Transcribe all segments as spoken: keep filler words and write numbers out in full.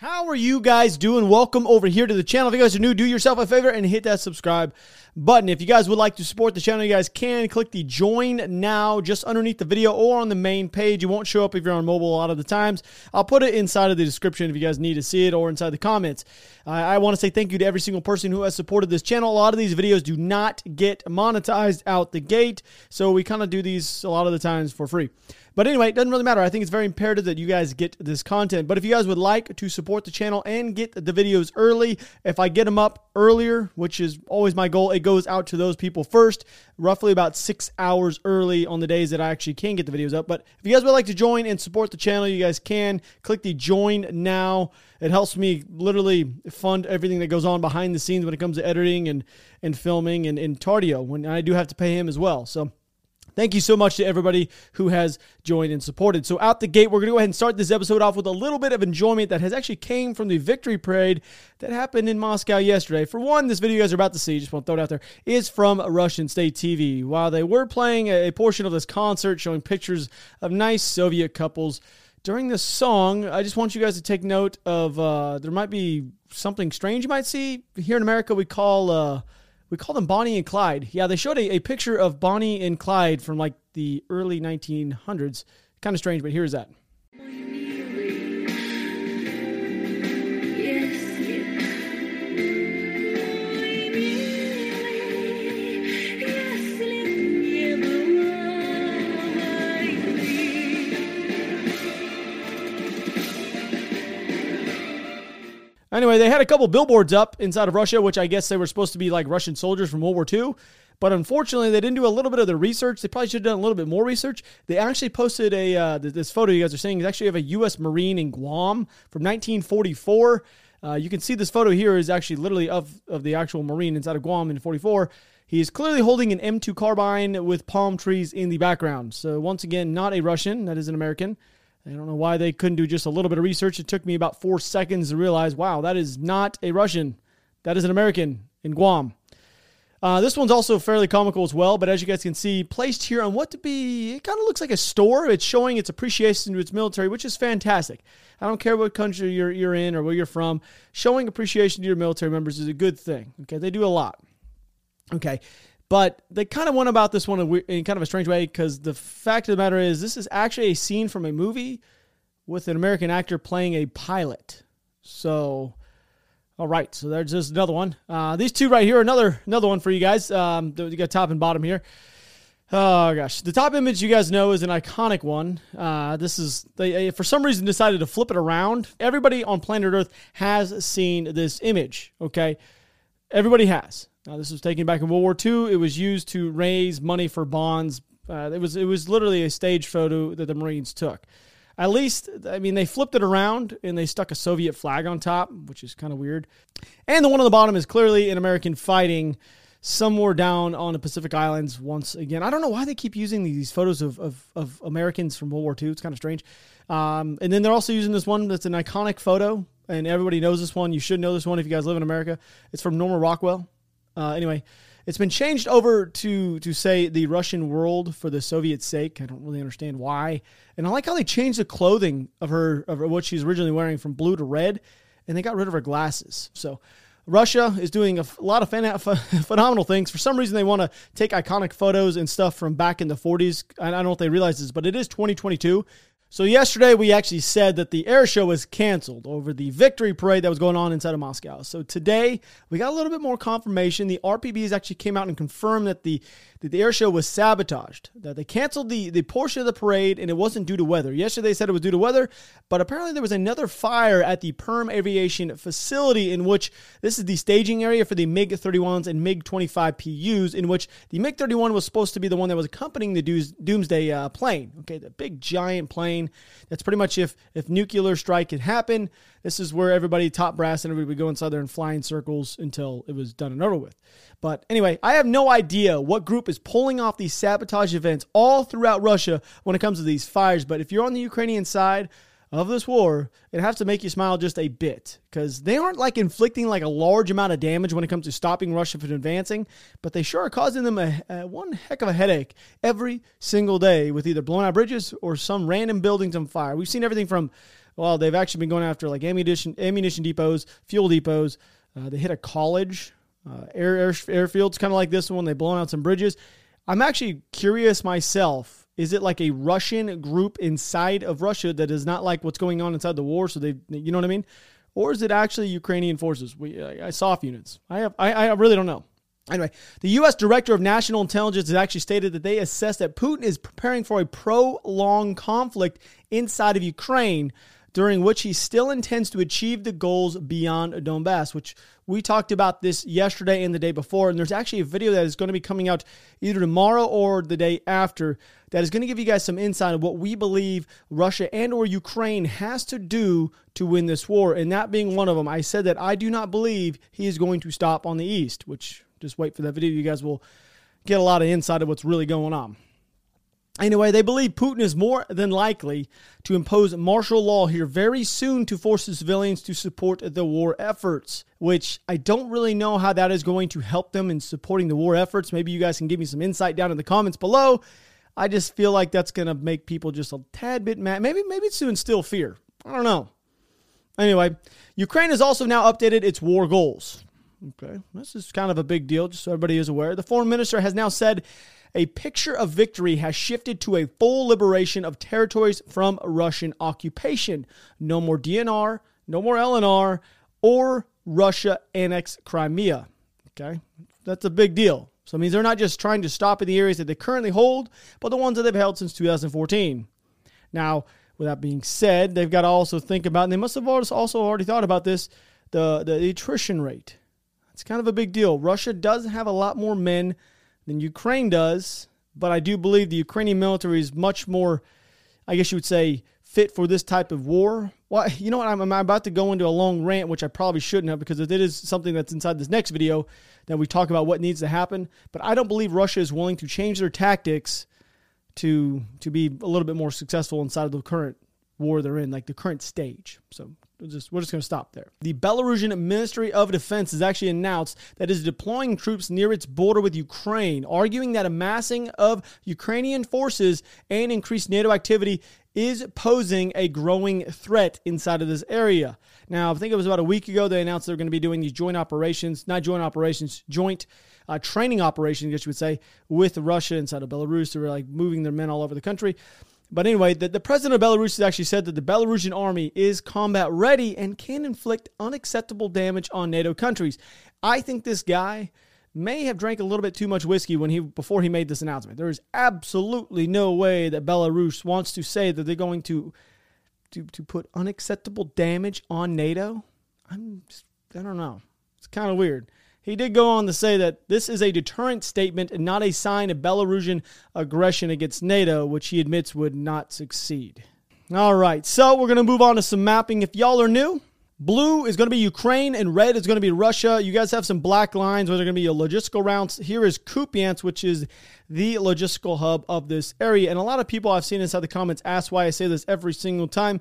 How are you guys doing? Welcome over here to the channel. If you guys are new, do yourself a favor and hit that subscribe button. If you guys would like to support the channel, you guys can click the join now just underneath the video or on the main page. It won't show up if you're on mobile a lot of the times. I'll put it inside of the description if you guys need to see it or inside the comments. I, I want to say thank you to every single person who has supported this channel. A lot of these videos do not get monetized out the gate, so we kind of do these a lot of the times for free. But anyway, it doesn't really matter. I think it's very imperative that you guys get this content. But if you guys would like to support the channel and get the videos early, if I get them up earlier, which is always my goal, it goes out to those people first, roughly about six hours early on the days that I actually can get the videos up. But if you guys would like to join and support the channel, you guys can click the join now. It helps me literally fund everything that goes on behind the scenes when it comes to editing and, and filming and, and Tardio, when I do have to pay him as well. So thank you so much to everybody who has joined and supported. So out the gate, we're going to go ahead and start this episode off with a little bit of enjoyment that has actually came from the victory parade that happened in Moscow yesterday. For one, this video you guys are about to see, just want to throw it out there, is from Russian state T V. While they were playing a portion of this concert showing pictures of nice Soviet couples, during this song, I just want you guys to take note of uh, there might be something strange you might see. Here in America, we call... Uh, We call them Bonnie and Clyde. Yeah, they showed a, a picture of Bonnie and Clyde from like the early nineteen hundreds. Kind of strange, but here's that. Anyway, they had a couple billboards up inside of Russia, which I guess they were supposed to be like Russian soldiers from World War Two. But unfortunately, they didn't do a little bit of the research. They probably should have done a little bit more research. They actually posted a uh, this photo you guys are seeing is actually of a U S Marine in Guam from nineteen forty-four. Uh, you can see this photo here is actually literally of, of the actual Marine inside of Guam in forty-four. He is clearly holding an M two carbine with palm trees in the background. So once again, not a Russian. That is an American. I don't know why they couldn't do just a little bit of research. It took me about four seconds to realize, wow, that is not a Russian. That is an American in Guam. Uh, this one's also fairly comical as well, but as you guys can see, placed here on what to be, it kind of looks like a store. It's showing its appreciation to its military, which is fantastic. I don't care what country you're, you're in or where you're from. Showing appreciation to your military members is a good thing. Okay, they do a lot. Okay. But they kind of went about this one in kind of a strange way because the fact of the matter is this is actually a scene from a movie with an American actor playing a pilot. So, all right. So there's just another one. Uh, these two right here, another another one for you guys. Um, you got top and bottom here. Oh, gosh. The top image you guys know is an iconic one. Uh, this is, they for some reason decided to flip it around. Everybody on planet Earth has seen this image, okay? Everybody has. Now, this was taken back in World War Two. It was used to raise money for bonds. Uh, it was it was literally a stage photo that the Marines took. At least, I mean, they flipped it around and they stuck a Soviet flag on top, which is kind of weird. And the one on the bottom is clearly an American fighting somewhere down on the Pacific Islands once again. I don't know why they keep using these photos of, of, of Americans from World War Two. It's kind of strange. Um, and then they're also using this one that's an iconic photo, and everybody knows this one. You should know this one if you guys live in America. It's from Norman Rockwell. Uh, anyway, it's been changed over to, to say the Russian world for the Soviet's sake. I don't really understand why. And I like how they changed the clothing of her, of what she's originally wearing from blue to red, and they got rid of her glasses. So Russia is doing a lot of fan- phenomenal things. For some reason, they want to take iconic photos and stuff from back in the forties. I don't know if they realize this, but it is twenty twenty-two. So yesterday, we actually said that the air show was canceled over the victory parade that was going on inside of Moscow. So today, we got a little bit more confirmation. The R P Bs actually came out and confirmed that the, that the air show was sabotaged, that they canceled the, the portion of the parade, and it wasn't due to weather. Yesterday, they said it was due to weather, but apparently there was another fire at the Perm Aviation Facility in which this is the staging area for the MiG thirty-ones and MiG twenty-five P Us, in which the MiG thirty-one was supposed to be the one that was accompanying the doos, Doomsday uh, plane. Okay, the big, giant plane. That's pretty much if if nuclear strike had happened, this is where everybody, top brass, and everybody would go inside there and fly in circles until it was done and over with. But anyway, I have no idea what group is pulling off these sabotage events all throughout Russia when it comes to these fires. But if you're on the Ukrainian side of this war, it has to make you smile just a bit because they aren't like inflicting like a large amount of damage when it comes to stopping Russia from advancing, but they sure are causing them a, a one heck of a headache every single day with either blown out bridges or some random buildings on fire. We've seen everything from well, they've actually been going after like ammunition, ammunition depots, fuel depots. Uh, they hit a college, uh, air, air airfields, kind of like this one. They've blown out some bridges. I'm actually curious myself. Is it like a Russian group inside of Russia that is not like what's going on inside the war? So they, you know what I mean? Or is it actually Ukrainian forces? We, uh, soft units. I have, I, I really don't know. Anyway, the U S Director of National Intelligence has actually stated that they assess that Putin is preparing for a prolonged conflict inside of Ukraine, during which he still intends to achieve the goals beyond Donbass, which we talked about this yesterday and the day before. And there's actually a video that is going to be coming out either tomorrow or the day after that is going to give you guys some insight of what we believe Russia and or Ukraine has to do to win this war. And that being one of them, I said that I do not believe he is going to stop on the east, which just wait for that video. You guys will get a lot of insight of what's really going on. Anyway, they believe Putin is more than likely to impose martial law here very soon to force the civilians to support the war efforts, which I don't really know how that is going to help them in supporting the war efforts. Maybe you guys can give me some insight down in the comments below. I just feel like that's going to make people just a tad bit mad. Maybe, maybe it's to instill fear. I don't know. Anyway, Ukraine has also now updated its war goals. Okay, this is kind of a big deal, just so everybody is aware. The foreign minister has now said a picture of victory has shifted to a full liberation of territories from Russian occupation. No more D N R, no more L N R, or Russia annex Crimea. Okay, that's a big deal. So it means they're not just trying to stop in the areas that they currently hold, but the ones that they've held since two thousand fourteen. Now, with that being said, they've got to also think about, and they must have also already thought about this, the, the attrition rate. It's kind of a big deal. Russia does have a lot more men than Ukraine does, but I do believe the Ukrainian military is much more, I guess you would say, fit for this type of war. Well, you know what? I'm, I'm about to go into a long rant, which I probably shouldn't have, because it is something that's inside this next video that we talk about what needs to happen. But I don't believe Russia is willing to change their tactics to to be a little bit more successful inside of the current war they're in, like the current stage. So we're just, we're just going to stop there. The Belarusian Ministry of Defense has actually announced that it is deploying troops near its border with Ukraine, arguing that amassing of Ukrainian forces and increased NATO activity is posing a growing threat inside of this area. Now, I think it was about a week ago they announced they're going to be doing these joint operations, not joint operations, joint uh, training operations, I guess you would say, with Russia inside of Belarus. They're like moving their men all over the country. But anyway, the, the president of Belarus has actually said that the Belarusian army is combat ready and can inflict unacceptable damage on NATO countries. I think this guy may have drank a little bit too much whiskey when he before he made this announcement. There is absolutely no way that Belarus wants to say that they're going to to, to put unacceptable damage on NATO. I'm just, I don't know. It's kind of weird. He did go on to say that this is a deterrent statement and not a sign of Belarusian aggression against NATO, which he admits would not succeed. All right, so we're going to move on to some mapping. If y'all are new, blue is going to be Ukraine and red is going to be Russia. You guys have some black lines where they're going to be logistical routes. Here is Kupiansk, which is the logistical hub of this area. And a lot of people I've seen inside the comments ask why I say this every single time.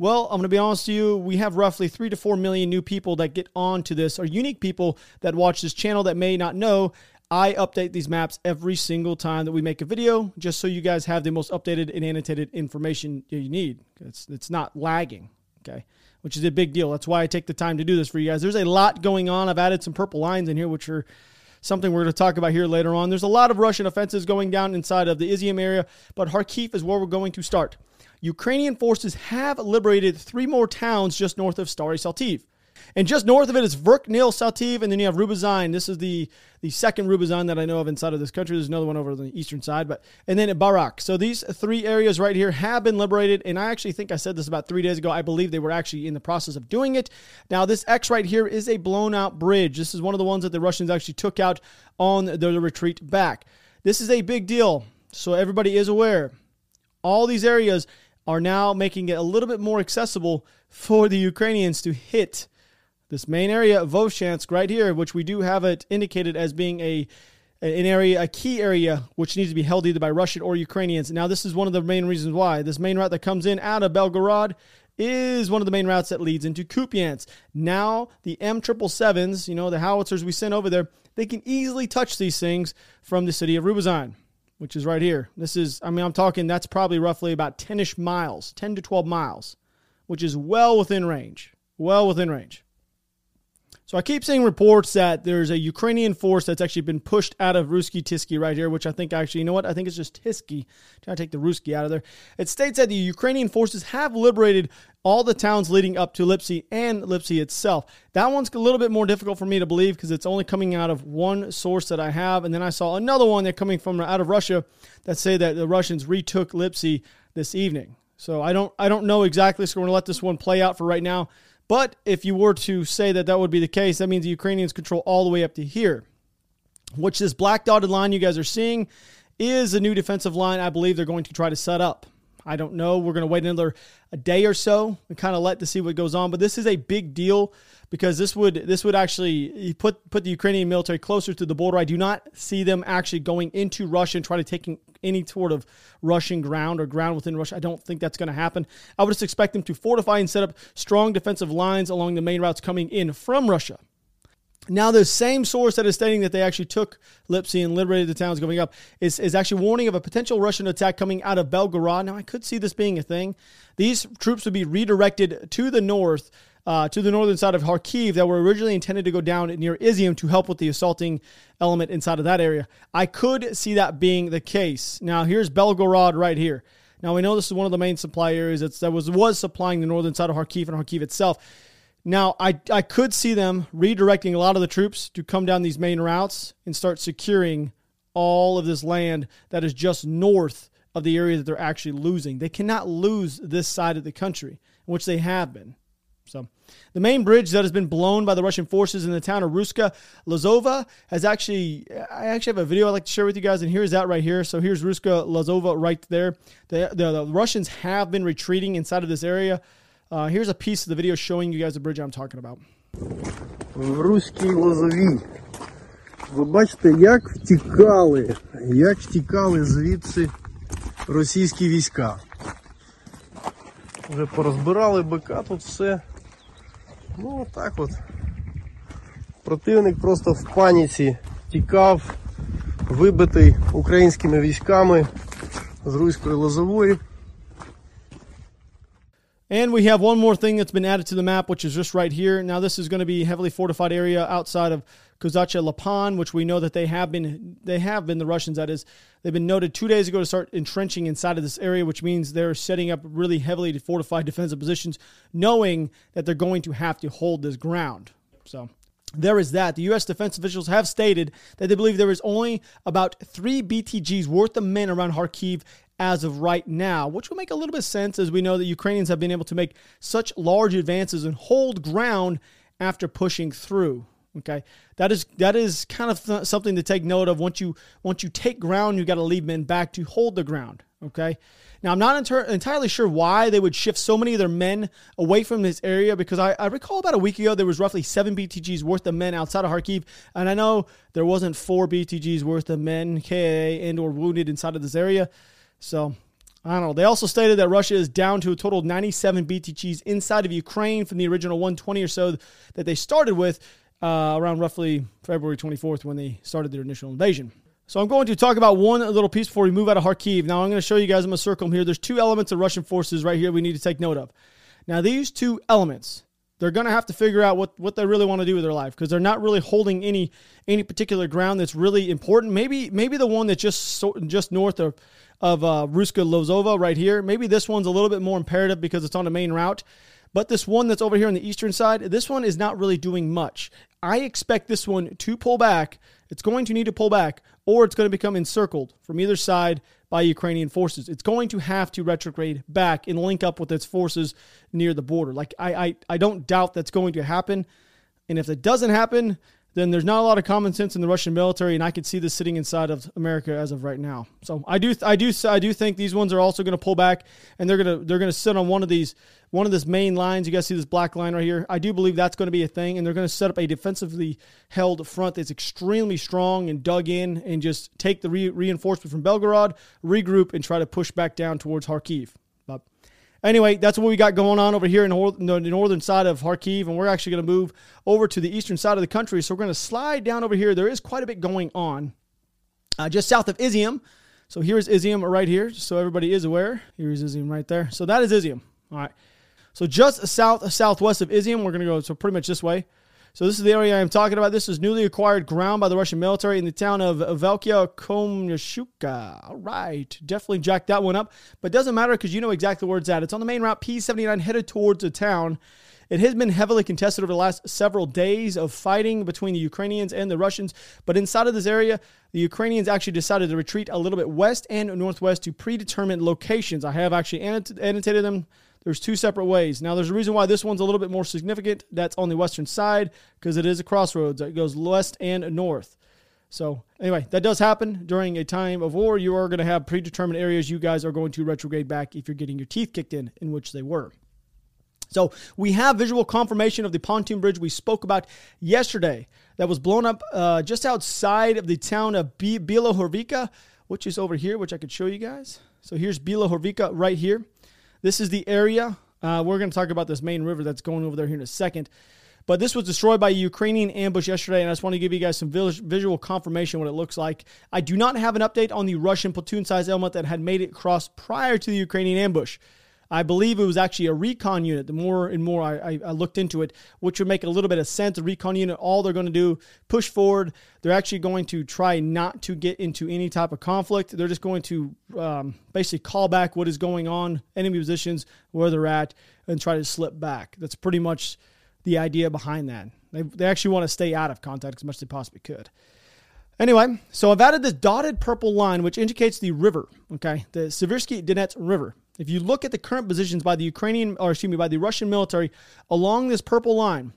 Well, I'm going to be honest with you, we have roughly three to four million new people that get onto this, or unique people that watch this channel that may not know. I update these maps every single time that we make a video, just so you guys have the most updated and annotated information you need. It's, it's not lagging, okay, which is a big deal. That's why I take the time to do this for you guys. There's a lot going on. I've added some purple lines in here, which are something we're going to talk about here later on. There's a lot of Russian offensives going down inside of the Izium area, but Kharkiv is where we're going to start. Ukrainian forces have liberated three more towns just north of Stary Saltiv. And just north of it is Verkhnii Saltiv, and then you have Rubizhne. This is the, the second Rubizhne that I know of inside of this country. There's another one over on the eastern side, but and then at Barak. So these three areas right here have been liberated, and I actually think I said this about three days ago. I believe they were actually in the process of doing it. Now, this X right here is a blown-out bridge. This is one of the ones that the Russians actually took out on their retreat back. This is a big deal, so everybody is aware. All these areas are now making it a little bit more accessible for the Ukrainians to hit this main area of Vovchansk right here, which we do have it indicated as being a an area, a key area, which needs to be held either by Russian or Ukrainians. Now, this is one of the main reasons why. This main route that comes in out of Belgorod is one of the main routes that leads into Kupiansk. Now, the M seven seven sevens, you know, the howitzers we sent over there, they can easily touch these things from the city of Rubizhne, which is right here. This is, I mean, I'm talking, that's probably roughly about ten-ish miles, ten to twelve miles which is well within range, well within range. So I keep seeing reports that there's a Ukrainian force that's actually been pushed out of Ruski-Tiski right here, which I think actually, you know what? I think it's just Tiski. Trying to take the Ruski out of there. It states that the Ukrainian forces have liberated all the towns leading up to Lipsy and Lipsy itself. That one's a little bit more difficult for me to believe because it's only coming out of one source that I have. And then I saw another one that coming from out of Russia that say that the Russians retook Lipsy this evening. So I don't, I don't know exactly. So we're going to let this one play out for right now. But if you were to say that that would be the case, that means the Ukrainians control all the way up to here, which this black dotted line you guys are seeing is a new defensive line I believe they're going to try to set up. I don't know. We're going to wait another a day or so and kind of let to see what goes on. But this is a big deal because this would this would actually put, put the Ukrainian military closer to the border. I do not see them actually going into Russia and trying to take any sort of Russian ground or ground within Russia. I don't think that's going to happen. I would just expect them to fortify and set up strong defensive lines along the main routes coming in from Russia. Now, the same source that is stating that they actually took Lipsy and liberated the towns going up is, is actually warning of a potential Russian attack coming out of Belgorod. Now, I could see this being a thing. These troops would be redirected to the north, uh, to the northern side of Kharkiv that were originally intended to go down near Izium to help with the assaulting element inside of that area. I could see that being the case. Now, here's Belgorod right here. Now, we know this is one of the main supply areas that's, that was, was supplying the northern side of Kharkiv and Kharkiv itself. Now, I, I could see them redirecting a lot of the troops to come down these main routes and start securing all of this land that is just north of the area that they're actually losing. They cannot lose this side of the country, which they have been. So the main bridge that has been blown by the Russian forces in the town of Ruska-Lazova has actually, I actually have a video I'd like to share with you guys, and here's that right here. So here's Ruska-Lazova right there. The, the, the Russians have been retreating inside of this area. Uh, here's a piece of the video showing you guys the bridge I'm talking about. В Руській Лозові. Ви бачите, як втікали, як втікали звідси російські війська. Вже порозбирали БК тут все. Ну, отак от. Противник просто в паніці втікав, вибитий українськими військами з Руської Лозової. And we have one more thing that's been added to the map, which is just right here. Now, this is going to be a heavily fortified area outside of Kuzacha-Lapan, which we know that they have been, they have been the Russians, that is. They've been noted two days ago to start entrenching inside of this area, which means they're setting up really heavily fortified defensive positions, knowing that they're going to have to hold this ground. So there is that. The U S defense officials have stated that they believe there is only about three B T Gs worth of men around Kharkiv as of right now, which will make a little bit of sense as we know that Ukrainians have been able to make such large advances and hold ground after pushing through. Okay, that is that is kind of th- something to take note of. Once you once you take ground, you got to leave men back to hold the ground. Okay, now I'm not inter- entirely sure why they would shift so many of their men away from this area because I, I recall about a week ago there was roughly seven B T Gs worth of men outside of Kharkiv, and I know there wasn't four B T Gs worth of men K A and or wounded inside of this area. So, I don't know. They also stated that Russia is down to a total of ninety-seven B T Gs inside of Ukraine from the original one hundred twenty or so that they started with uh, around roughly February twenty-fourth when they started their initial invasion. So, I'm going to talk about one little piece before we move out of Kharkiv. Now, I'm going to show you guys, I'm going to circle them here. There's two elements of Russian forces right here we need to take note of. Now, these two elements, they're going to have to figure out what, what they really want to do with their life because they're not really holding any any particular ground that's really important. Maybe maybe the one that's just, so, just north of... of uh, Ruska-Lozova right here. Maybe this one's a little bit more imperative because it's on the main route. But this one that's over here on the eastern side, this one is not really doing much. I expect this one to pull back. It's going to need to pull back, or it's going to become encircled from either side by Ukrainian forces. It's going to have to retrograde back and link up with its forces near the border. Like, I, I, I don't doubt that's going to happen. And if it doesn't happen, then there's not a lot of common sense in the Russian military, and I could see this sitting inside of America as of right now. So I do, I do, I do think these ones are also going to pull back, and they're gonna, they're gonna sit on one of these, one of these main lines. You guys see this black line right here. I do believe that's going to be a thing, and they're going to set up a defensively held front that's extremely strong and dug in, and just take the re- reinforcement from Belgorod, regroup, and try to push back down towards Kharkiv. But anyway, that's what we got going on over here in the northern side of Kharkiv, and we're actually going to move over to the eastern side of the country. So we're going to slide down over here. There is quite a bit going on uh, just south of Izium. So here's Izium right here, just so everybody is aware. Here's Izium right there. So that is Izium. All right. So just south southwest of Izium, we're going to go so pretty much this way. So this is the area I'm talking about. This is newly acquired ground by the Russian military in the town of Valkya Komnyashuka. All right. Definitely jacked that one up. But doesn't matter because you know exactly where it's at. It's on the main route, P seventy-nine, headed towards the town. It has been heavily contested over the last several days of fighting between the Ukrainians and the Russians. But inside of this area, the Ukrainians actually decided to retreat a little bit west and northwest to predetermined locations. I have actually annotated them. There's two separate ways. Now, there's a reason why this one's a little bit more significant. That's on the western side because it is a crossroads. It goes west and north. So, anyway, that does happen during a time of war. You are going to have predetermined areas you guys are going to retrograde back if you're getting your teeth kicked in, in which they were. So, we have visual confirmation of the pontoon bridge we spoke about yesterday that was blown up uh, just outside of the town of B- Bilo Horvica, which is over here, which I could show you guys. So, here's Bilo Horvica right here. This is the area. Uh, we're going to talk about this main river that's going over there here in a second. But this was destroyed by a Ukrainian ambush yesterday, and I just want to give you guys some visual confirmation what it looks like. I do not have an update on the Russian platoon-sized element that had made it cross prior to the Ukrainian ambush. I believe it was actually a recon unit. The more and more I, I, I looked into it, which would make a little bit of sense. The recon unit, all they're going to do, push forward. They're actually going to try not to get into any type of conflict. They're just going to um, basically call back what is going on, enemy positions, where they're at, and try to slip back. That's pretty much the idea behind that. They, they actually want to stay out of contact as much as they possibly could. Anyway, so I've added this dotted purple line, which indicates the river, okay, the Seversky Donets River. If you look at the current positions by the Ukrainian, or excuse me, by the Russian military along this purple line,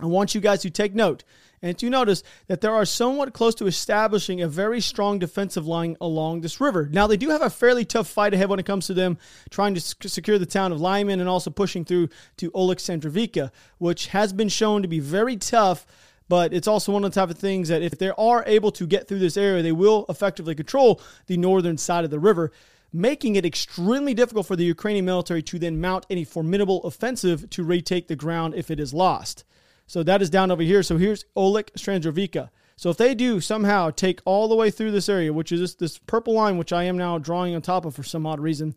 I want you guys to take note and to notice that they are somewhat close to establishing a very strong defensive line along this river. Now, they do have a fairly tough fight ahead when it comes to them trying to secure the town of Lyman and also pushing through to Oleksandrivka, which has been shown to be very tough. But it's also one of the type of things that if they are able to get through this area, they will effectively control the northern side of the river, making it extremely difficult for the Ukrainian military to then mount any formidable offensive to retake the ground if it is lost. So that is down over here. So here's Oleksandrivka. So if they do somehow take all the way through this area, which is this, this purple line, which I am now drawing on top of for some odd reason,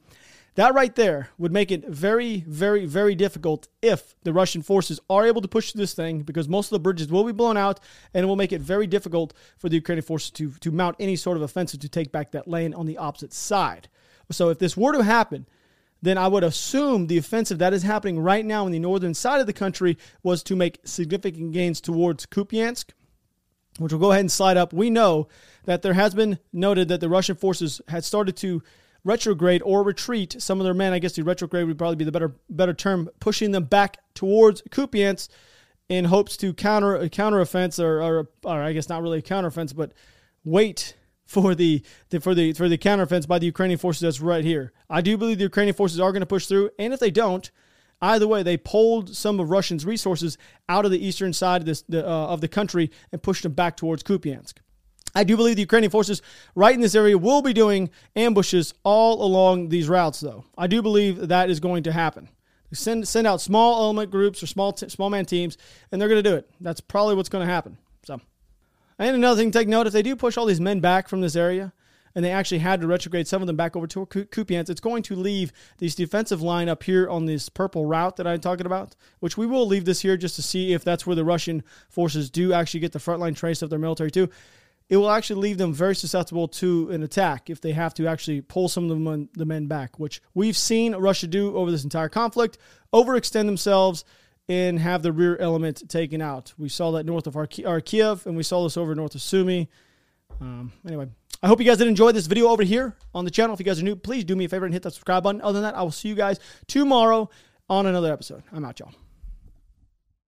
that right there would make it very, very, very difficult if the Russian forces are able to push through this thing, because most of the bridges will be blown out, and it will make it very difficult for the Ukrainian forces to, to mount any sort of offensive to take back that lane on the opposite side. So if this were to happen, then I would assume the offensive that is happening right now in the northern side of the country was to make significant gains towards Kupiansk, which we'll go ahead and slide up. We know that there has been noted that the Russian forces had started to retrograde or retreat some of their men. I guess the retrograde would probably be the better better term, pushing them back towards Kupiansk in hopes to counter a counteroffense, or, or, or I guess not really a counteroffense, but wait for the, the for the for the counteroffense by the Ukrainian forces that's right here. I do believe the Ukrainian forces are going to push through, and if they don't, either way, they pulled some of Russia's resources out of the eastern side of this the, uh, of the country and pushed them back towards Kupiansk. I do believe the Ukrainian forces right in this area will be doing ambushes all along these routes, though. I do believe that is going to happen. They send send out small element groups or small t- small man teams, and they're going to do it. That's probably what's going to happen. So, and another thing to take note, if they do push all these men back from this area, and they actually had to retrograde some of them back over to Kupiansk, it's going to leave this defensive line up here on this purple route that I'm talking about, which we will leave this here just to see if that's where the Russian forces do actually get the front line trace of their military too. It will actually leave them very susceptible to an attack if they have to actually pull some of the men, the men back, which we've seen Russia do over this entire conflict, overextend themselves and have the rear element taken out. We saw that north of our, our Kyiv, and we saw this over north of Sumy. Um, anyway, I hope you guys did enjoy this video over here on the channel. If you guys are new, please do me a favor and hit that subscribe button. Other than that, I will see you guys tomorrow on another episode. I'm out, y'all.